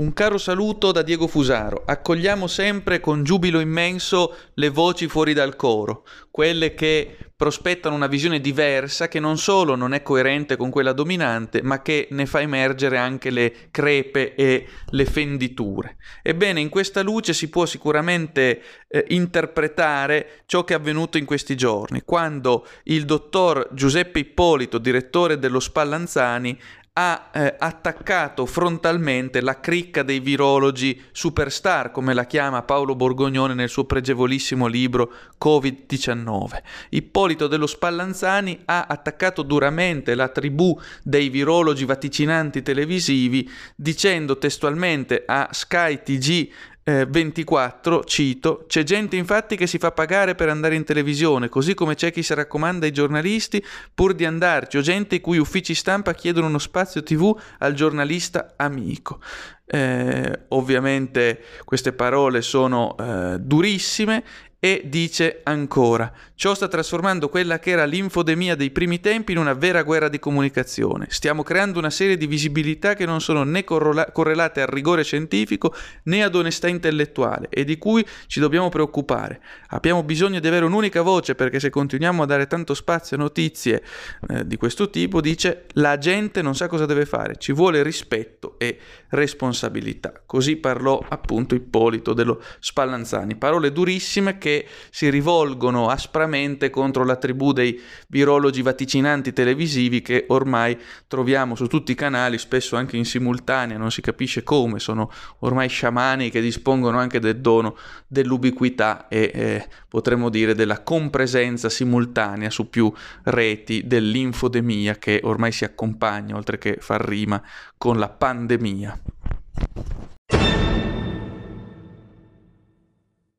Un caro saluto da Diego Fusaro. Accogliamo sempre con giubilo immenso le voci fuori dal coro, quelle che prospettano una visione diversa che non solo non è coerente con quella dominante, ma che ne fa emergere anche le crepe e le fenditure. Ebbene, in questa luce si può sicuramente interpretare ciò che è avvenuto in questi giorni, quando il dottor Giuseppe Ippolito, direttore dello Spallanzani, ha attaccato frontalmente la cricca dei virologi superstar, come la chiama Paolo Borgognone nel suo pregevolissimo libro Covid-19. Ippolito dello Spallanzani ha attaccato duramente la tribù dei virologi vaticinanti televisivi, dicendo testualmente a Sky TG24, cito: "C'è gente infatti che si fa pagare per andare in televisione, così come c'è chi si raccomanda ai giornalisti pur di andarci, o gente i cui uffici stampa chiedono uno spazio TV al giornalista amico". Ovviamente queste parole sono durissime. E dice ancora: "Ciò sta trasformando quella che era l'infodemia dei primi tempi in una vera guerra di comunicazione. Stiamo creando una serie di visibilità che non sono né correlate al rigore scientifico né ad onestà intellettuale e di cui ci dobbiamo preoccupare. Abbiamo bisogno di avere un'unica voce, perché se continuiamo a dare tanto spazio a notizie di questo tipo", dice, "la gente non sa cosa deve fare. Ci vuole rispetto e responsabilità". Così parlò appunto Ippolito dello Spallanzani. Parole durissime che si rivolgono aspramente contro la tribù dei virologi vaticinanti televisivi, che ormai troviamo su tutti i canali, spesso anche in simultanea, non si capisce come, sono ormai sciamani che dispongono anche del dono dell'ubiquità e potremmo dire della compresenza simultanea su più reti dell'infodemia che ormai si accompagna, oltre che far rima, con la pandemia.